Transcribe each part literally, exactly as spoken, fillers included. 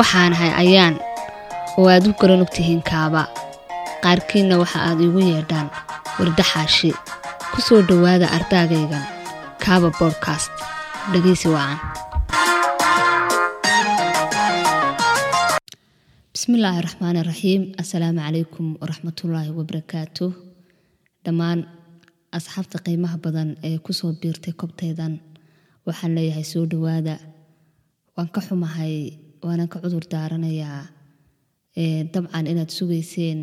waxaan hay ayaan oo aad u kala nugtihiin kaaba qaarkiina waxa aad igu yeedhaan wardaxaashi ku soo dhawaada ardaagaygan kaaba podcast dhageysi wacan bismillaahir rahmaanir rahiim assalaamu calaykum wa rahmatullaahi wa barakaatuh dhamaan asxaabta qiimaha badan ee ku soo biirtay kobtaydan waxaan leeyahay soo dhawaada waan ka xumahay waan ka cudur daaranayaa ee dabcan inaad sugeyseen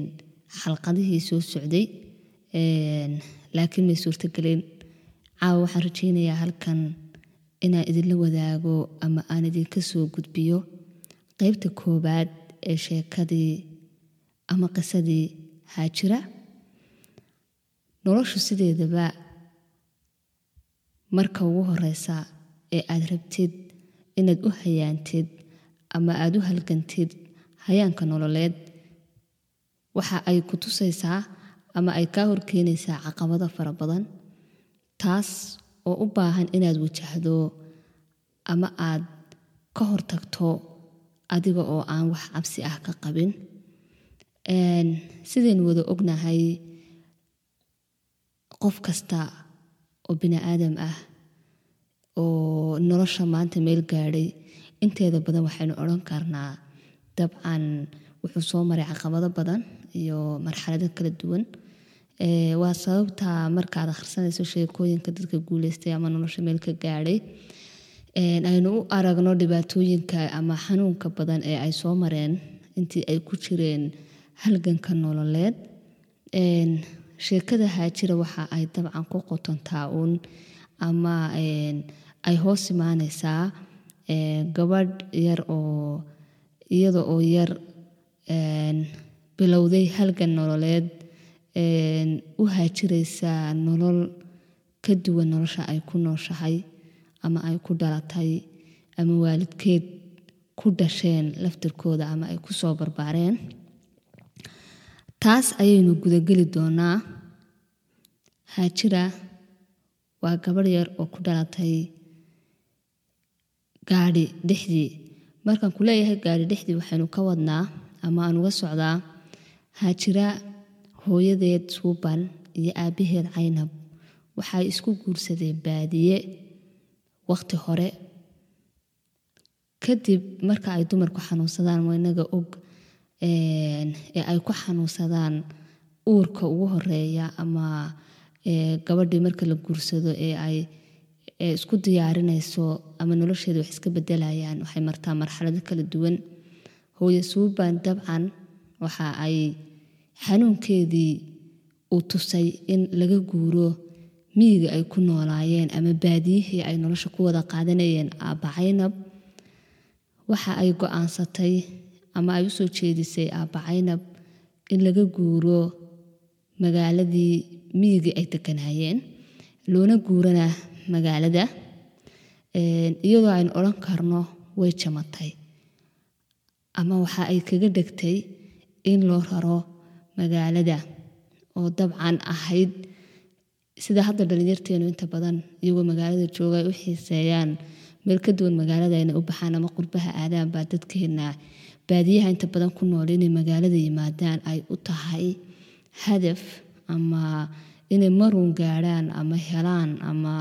xalqadihii soo socday ee laakiin ma suurtagelin caawa waxaan rajaynayaa halkan inaan idinla wadaago ama aan idin ka soo gudbiyo qaybta koobaad ee sheekadii ama qisadii Haajira noloshu sideedaba marka ugu horeysa ee aad rabtid inaad u hayaantid ama aad u halgantid hayaanka nololeed waxa ay ku tusaysaa ama ay ka horkeenaysaa caqabado fara badan taas oo u baahan inaad wajahdo ama aad ka hortagto adiga oo aan wax cabsi ah ka qabin een sideen wada ognahay qof kasta oo bini'aadam ah oo nolosha maanta meel gaaray inteeda badan waxaynu oran karnaa dabcan wuxuu soo maray caqabado badan iyo marxalado kala duwan ee waa sababta marka aad akhrisanayso sheekooyinka dadka guuleystay ama nolosha meel ka gaaray ee aynu u aragno dhibaatooyinka ama xanuunka badan ee ay soo mareen intii ay ku jireen halganka nololeed ee sheekada Haajira waxa ay dabcan ku qotontaa uun ama ee ay hoos imaanaysaa ee gabadh yar oo iyada oo yar ee bilowday halgan nololeed ee u haajiraysa nolol ka duwan nolosha ay ku nooshahay ama ay ku dhalatay ama waalidkeed ku dhasheen laftirkooda ama ay ku soo barbaareen taas ayaynu gudageli doonaa Haajira waa gabadh yar oo ku dhalatay gaari dhixdi markaan ku leeyahay gaari dhixdi waxaanu ka wadnaa ama aan uga socdaa Haajira hooyadeed Suubban iyo aabaheed Caynab waxay isku guursadeen baadiye waqti hore kadib marka ay dumarku xanuunsadaan waynaga og ee ay ku xanuunsadaan uurka ugu horeeya ama ee gabadhii marka la guursado ee ay ee isku diyaarinayso ama nolosheedu wax iska bedelayaan waxay martaa marxalado kala duwan hooyo Suubban dabcan waxa ay xanuunkeedii uu tusay in laga guuro miyiga ay ku noolaayeen ama baadiyihii ay nolosha ku wada qaadanayeen aaba Caynab waxa ay go'aansatay ama ay u soo jeedisay aaba Caynab in laga guuro magaaladii miyiga ay deganayeen loona guurana magaalada ee iyadoo aan oran karno way jamatay ama waxa ay kaga dhigtay in loo raro magaalada oo dabcan ahayd sida hadda dhalinyarteenu inta badan iyagoo magaalada jooga ay u xiiseeyaan meel ka duwan magaalada ayna u baxaan ama qurbaha aadaan baa dadkeena baadiyaha inta badan ku nool inay magaalada yimaadaan ay u tahay hadaf ama inay marun gaaraan ama helaan ama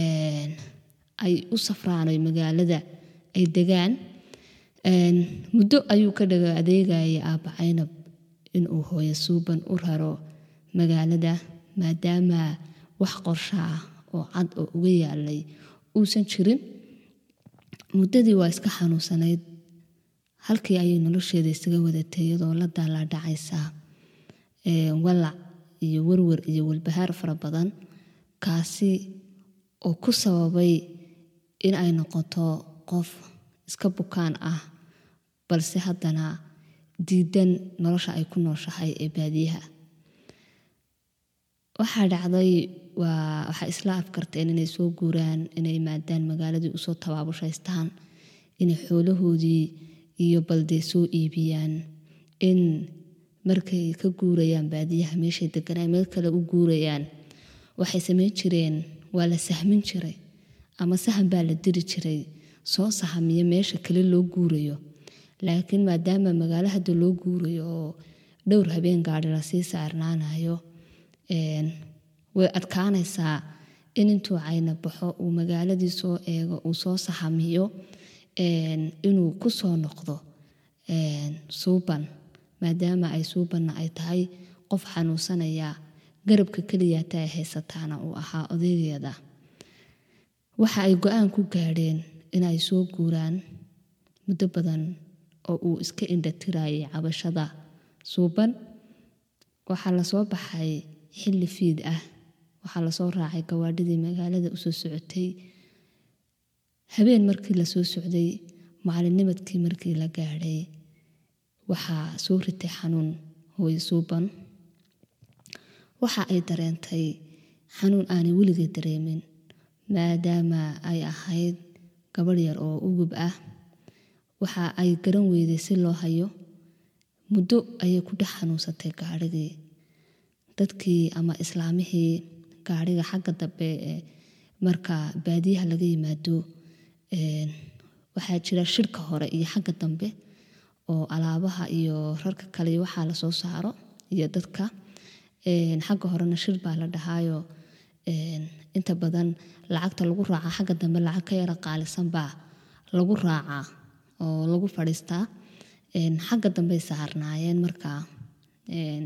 een ay u safraan ay magaalada ay degaan een muddo ayuu ka dhaga adeegay aaba Caynab in uu hooyo Suubban u raro magaalada maadaama wax qorsha oo cad oo uga yaalay uusan jirin muddadii waa iska xanuunsanayd halkii ay nolosheeda isaga wadatay iyadoo la daalaa dhacaysa ee walac iyo warwar iyo walbahaar fara badan kaasi oo ku sababay in ay noqoto qof iska bukaan ah balse haddana diidan nolosha ay ku nooshahay ee baadiyaha waxaa dhacday waa waxa isla afkarteen inay soo guuraan inay maadaan magaaladii u soo tabaabushaystaan inay xoolahoodii iyo baldee soo iibiyaan in markay ka guurayaan baadiyaha meeshay deganayaan meel kale u guurayaan waxay sameyn jireen waa la sahmin jiray ama sahan baa la diri jiray soo sahamiya meesha kale loo guurayo laakiin maadaama magaalo hadda loo guurayo oo dhowr habeen gaadhi la sii saarnaanayo een way adkaanaysaa in intuu Caynab baxo oo magaaladii soo eego oo soo saxamiyo een inuu ku soo noqdo een Suubban maadaama ay Suubban ay tahay qof xanuunsanaya garabka kaliya taa haysataana oo ahaa odaygeeda waxa ay go'aan ku gaareen in ay soo guuraan muddo badan oo uu iska indha tirayay cabashada Suubban waxa la soo baxay xilli fiid ah waxa la soo raacay gawaadhidii magaalada u soo socotay habeen markii la soo socday maalinnimadkii markii la gaaray waxa soo ritay xanuun hooy Suubban waxa ay dareentay xanuun aan weligeed dareemin maadaama ay ahayd gabadh yar oo u gub ah waxa ay garan weyday si loo hayo muddo ay ku dhex xanuunsatay gaadhigii dadkii ama islaamihii gaadhiga xagga dambe ee marka baadiyaha laga yimaado ee waxa jira shirka hore iyo xagga dambe oo alaabaha iyo rarka kale waxa la soo saaro iyo dadka ee xagga horena shir baa la dhahayo ee inta badan lacagta lagu raaca xagga dambe lacag ka yar qaalisan baa lagu raaca oo lagu fadhiista ee xagga dambe saarnaayeen marka ee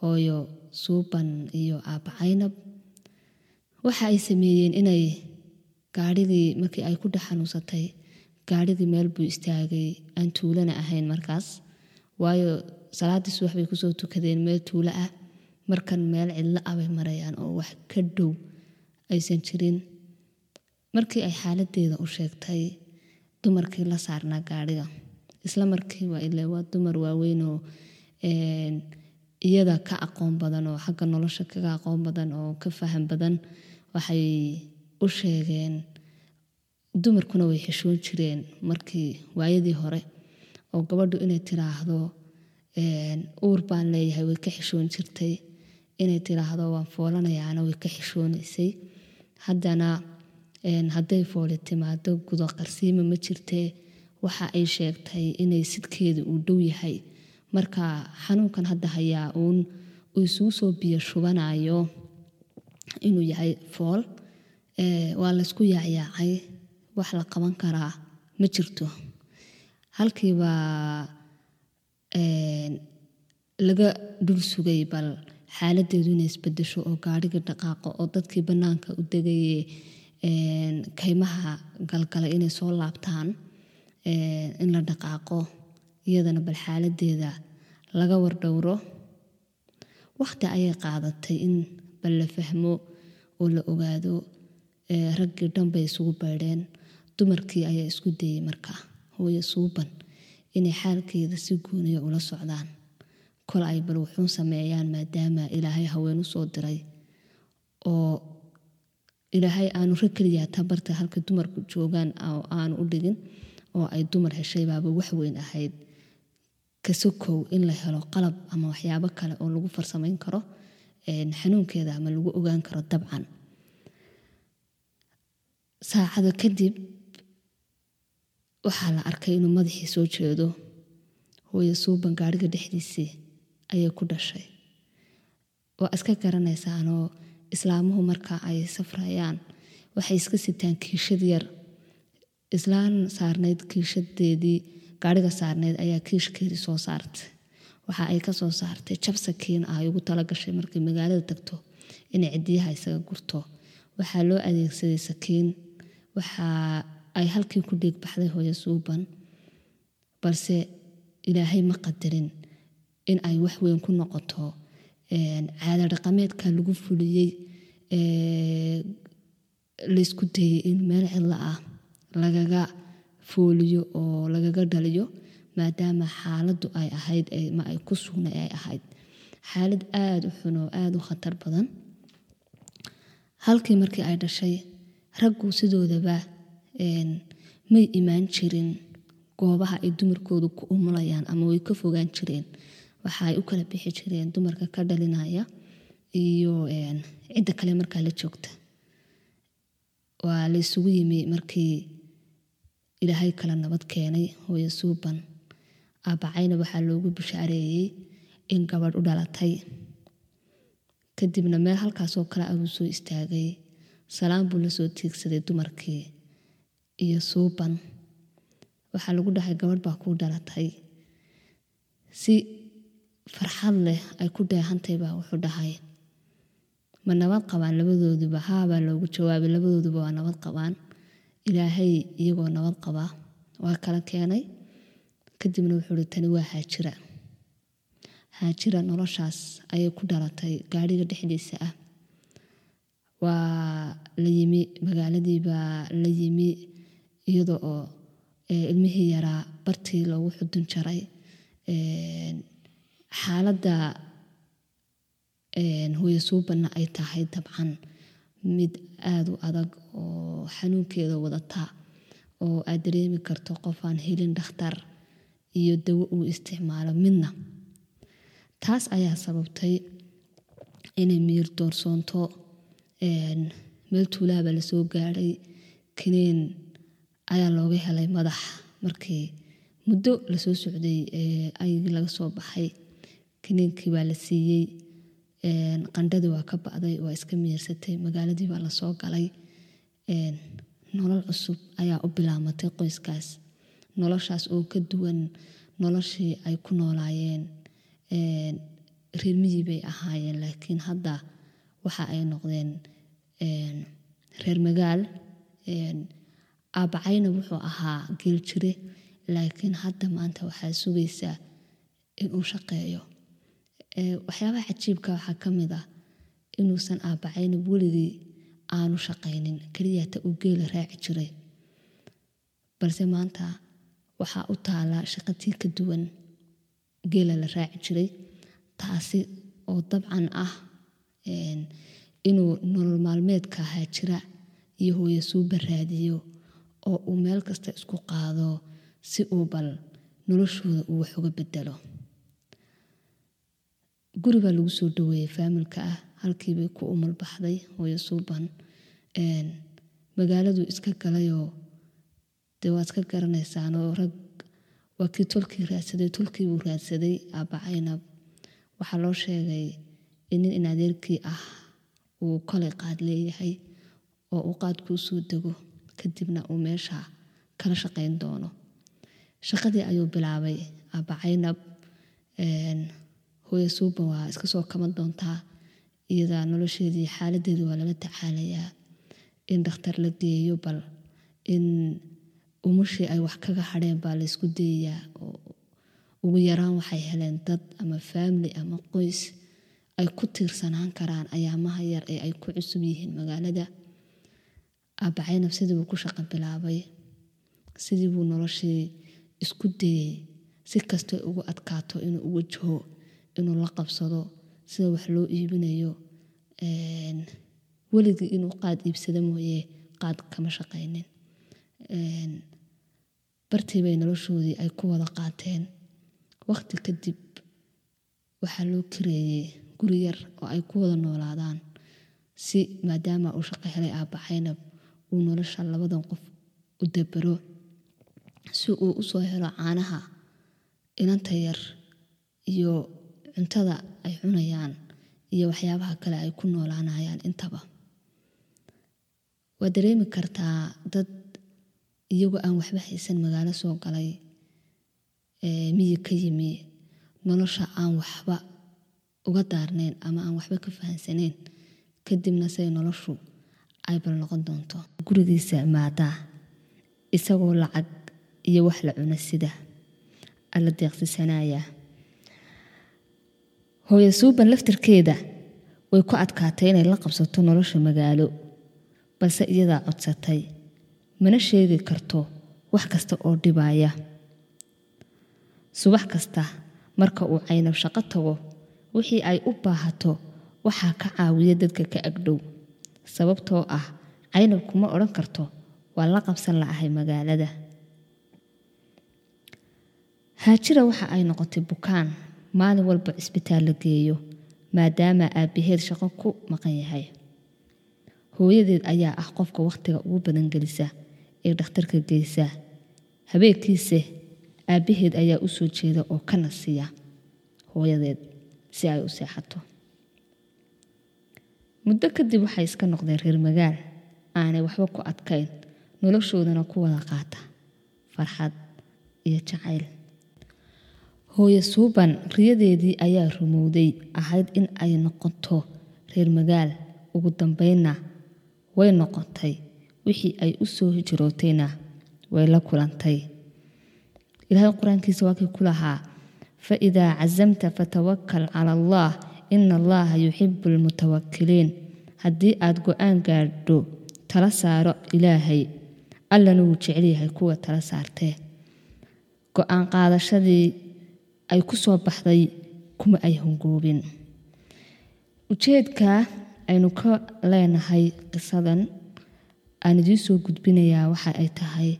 hooyo Suubban iyo aaba Caynab waxa ay sameeyeen inay gaadhigii markii ay ku dhaxanuusatay gaadhigii meel buu istaagay aan tuulana ahayn markaas waayo salaadii subax bay ku soo tukadeen meel tuula ah markan meel cidla ah ay marayaan oo wax ka dhow aysan jirin markii ay xaaladeeda u sheegtay dumarkii la saarnaa gaadhiga isla markii waa ilaa waa dumar waaweyn oo een iyada ka aqoon badan oo xagga nolosha kaga aqoon badan oo ka faham badan waxay u sheegeen dumarkuna way xishoon jireen markii waayadii hore oo gabadhu inay tiraahdo een uur baan leeyahay way ka xishoon jirtay inay tiraahdo waan foolanayaana way ka xishoonaysay haddana een hadday foolitimaado gudo qarsiima ma jirtee waxa ay sheegtay inay sidkeedu u dhow yahay marka xanuunkan hadda hayaa uun uu isugu soo biyo shubanayo inuu yahay fool ee waa la isku yaacay wax la qaban karaa ma jirto halkiiba een laga dul sugay bal xaaladeedu inay isbedesho oo gaadhiga dhaqaaqo oo dadkii banaanka u degayay een kaymaha galgalay inay soo laabtaan een in la dhaqaaqo iyadana bal xaaladeeda laga war dhowro waqti ay qaadatay in bal la fahmo oo la ogaado ee raggii dhanbay isugu baadeen dumarkii ayaa isku dayay marka hooyo Suubban inay xaalkeeda si gooniyo ula socdaan kol ay bal wuxuu sameeyaan maadaama Ilaahay haween u soo diray oo Ilaahay aanu rakliya tabarta halka dumarku joogan oo aan u dhigin oo ay dumar heshay baaba wax weyn ahayd ka sokow in la helo qalab ama waxyaabo kale oo lagu farsamayn karo een xanuunkeeda ama lagu ogaan karo dabcan saacada kadib waxa la arkay inuu madaxii soo jeedo hooyo Suubban gaadhiga dhexdiisii ayay ku dhashay waa iska garanaysaano islaamuhu marka ay safrayaan waxay iska sitaan kiishad yar islaan saarneyd kiishadeedii gaadhiga saarneyd ayaa kiishkeedii soo saartay waxa ay ka soo saartay jabsakiin ay ugu tala gashay markii magaalada tagto inay cidiyaha isaga gurto waxa loo adeegsaday sakiin waxa ay halkii ku dheeg baxday hooyo Suubban balse Ilaahay ma qadarin in ay wax weyn ku noqoto een caado dhaqameedka lagu fuliyay ee la isku dayay in meel cidla ah lagaga fooliyo oo lagaga dhaliyo maadaama xaaladdu ay ahayd ay ma ay ku sugnay ay ahayd xaalad aad u xun oo aad u khatar badan halkii markii ay dhashay raggu sidoodaba een may iimaan jirin goobaha ay dumarkoodu ku umulayaan ama way ka fogaan jireen waxa ay u kala bixi jireen dumarka ka dhalinaya iyo een cid kale marka la joogta waa la isugu yimid markii Ilaahay kala nabad keenay hooyo Suubban aabbaayna waxa loogu bishaareeyay in gabadh u dhalatay kadibna meel halkaas oo kale uu soo istaagay salaam buu la soo tiigsaday dumarkii iyo Suubban waxa lagu dhahay gabadh baa ku dhalatay si farxad leh ay ku dhaahantay baa wuxuu dhahay ma nabad qabaan labadooduba haaba loogu jawaabay labadooduba waa nabad qabaan ilaahay iyagoo nabad qaba waa kala keenay kadibna wuxuu yiri tani waa Haajira Haajira noloshaas ayay ku dhalatay gaariga dhexdiisa ah waa la yimi magaaladii baa la yimi iyadoo ilmihii yaraa bartii loogu xudun jaray ee xaaladda ee hooyo Suubban ay tahay dabcan mid aad u adag oo xanuunkeeda wadata oo aad dareemi karto qof aan helin dhakhtar iyo dawo uu isticmaalo midna taas ayaa sababtay inay miir doorsoonto een meel tuulaaba la soo gaaray kineen ayaa looga helay madax markii muddo la soo socday ee ay laga soo baxay kineenkii baa la siiyay een qandhadii waa ka bacday waa iska miirsatay magaaladii baa la soo galay een nolol cusub ayaa u bilaamatay qoyskaas noloshaas oo ka duwan noloshii ay ku noolaayeen een reermiyii bay ahaayeen laakiin hadda waxa ay noqdeen een reer magaal een aabbaayna wuxuu ahaa geel jire laakiin hadda maanta waxa sugaysa in uu shaqeeyo ee waxyaabo cajiibka waxa kamid ah inuusan aabbaayna weligii aanu shaqeynin kaliya ta u geel raaci jiray balse maanta waxa u taala shaqatii ka duwan geel la raaci jiray taasi oo dabcan ah een inuu nolol maalmeedka Haajira iyo hooyo Suubban raadiyo oo uu meel kasta isku qaado si uu bal noloshooda uu wax uga bedelo guriga lagu soo dhaweeyay familka ah halkii bay ku umul baxday hooyo Suubban een magaaladu iska galayo dawaad ka garanaysan oo rag wakii tolkii raadsaday tolkii uu raadsaday aaba Caynab waxa loo sheegay in inadeerkii ah uu kale qaad leeyahay oo uu qaad ku soo dago kadibna uu meesha kala shaqeyn doono shaqadii ayuu bilaabay aaba Caynab een hooyo Suubban waa iska soo kaman doontaa iyada nolosheedii xaaladeedu waa la tacaalayaa in dhakhtar la geeyo bal in umushi ay wax kaga xareen baa la isku deeyaa oo ugu yaraan waxay heleen dad ama family ama qoys ay ku tiirsanaan karaan ayaamaha yar ee ay ku cusub yihiin magaalada aabbaay nafsigu ku shaqo bilaabay sidii buu noloshii isku dayay si kasto ugu adkaato inuu u wajho inuu la qabsado sida wax loo iibinayo een waligii inuu qaad iibsado mooyee qaad kama shaqeeynin een bartii bay noloshoodii ay ku wada qaateen waqti kadib waxa loo kireeyay guri yar oo ay ku wada noolaadaan si maadaama uu shaqo helay aaba Caynab uu nolosha labadan qof u dabaro si uu u soo helo caanaha inanta yar iyo cuntada ay cunayaan iyo waxyaabaha kale ay ku noolaanayaan intaba waa dareemi kartaa dad iyagoo aan waxba haysan magaalo soo galay ee miyi ka yimi nolosha aan waxba uga daarnayn ama aan waxba ka fahansaneen kadibna say noloshu ay bal noqon doonto gurigiisa maada isagoo lacag iyo wax la cunay sida alla deeqsisanaya hooyo Suubban laftirkeeda way ku adkaatay inay la qabsato nolosha magaalo balse iyada codsatay mana sheegi karto wax kasta oo dhibaya subax kasta marka uu Caynab shaqo tago wixii ay u baahato waxa ka caawiya dadka ka agdhow sababtoo ah Caynab kuma oran karto waa la qabsan laahay magaalada Haajira waxa ay noqotay bukaan maalin walba isbitaal la geeyo maadaama aabaheed shaqo ku maqan yahay hooyadeed ayaa ah qofka waqtiga ugu badan gelisa ee dhakhtarka geysa habeenkiisa aabaheed ayaa u soo jeeda oo ka nasiya hooyadeed si ay u seexato. Muddo kadib waxay iska noqdeen reer magaal aanay waxba ku adkayn, noloshoodana ku wada qaata farxad iyo jacayl. Hooyo Suubban riyadeedii ayaa rumowday ahayd in ay noqoto reer magaal, ugu dambeynna way noqotay. Wixii ay u soo hijrootayna way la kulantay. Ilaahay quraankiisa waa kii ku lahaa: fa idaa cazamta fatawakkal cala allah inna allaha yuxibbu almutawakkiliin. Haddii aad go'aan gaadho, tala saaro ilaahay, allana wuu jecel yahay kuwa tala saartee. Go'aan qaadashadii ay ku soo baxday kuma ay hungoobin. Ujeedka aynu ka leenahay qisadan aan idin soo gudbinayaa waxa ay tahay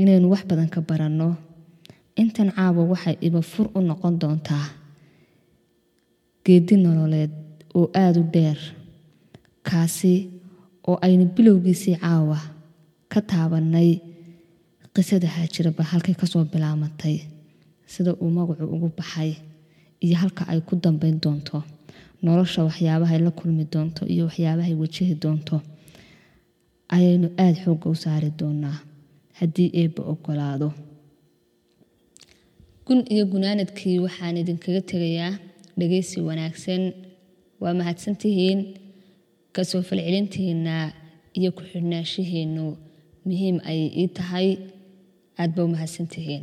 inaynu wax badan ka baranno. Intan caawa waxay iba fur u noqon doontaa geedi nololeed oo aad u dheer, kaasi oo aynu bilowgiisii caawa ka taabanay qisada Haajiraba, halkay ka soo bilaabantay, sida uu magacu ugu baxay, iyo halka ay ku dambeyn doonto nolosha, waxyaabahay la kulmi doonto iyo waxyaabahay wajahi doonto ayaynu aad xoog u saari doonaa haddii eebba ogolaado. Gun iyo gunaanadkii waxaan idinkaga tegayaa dhegeysi wanaagsan. Waa mahadsantihiin kasoo falcelintihiina iyo ku xidhnaashihiinu, muhiim ayay ii tahay. Aad baa u mahadsantihiin.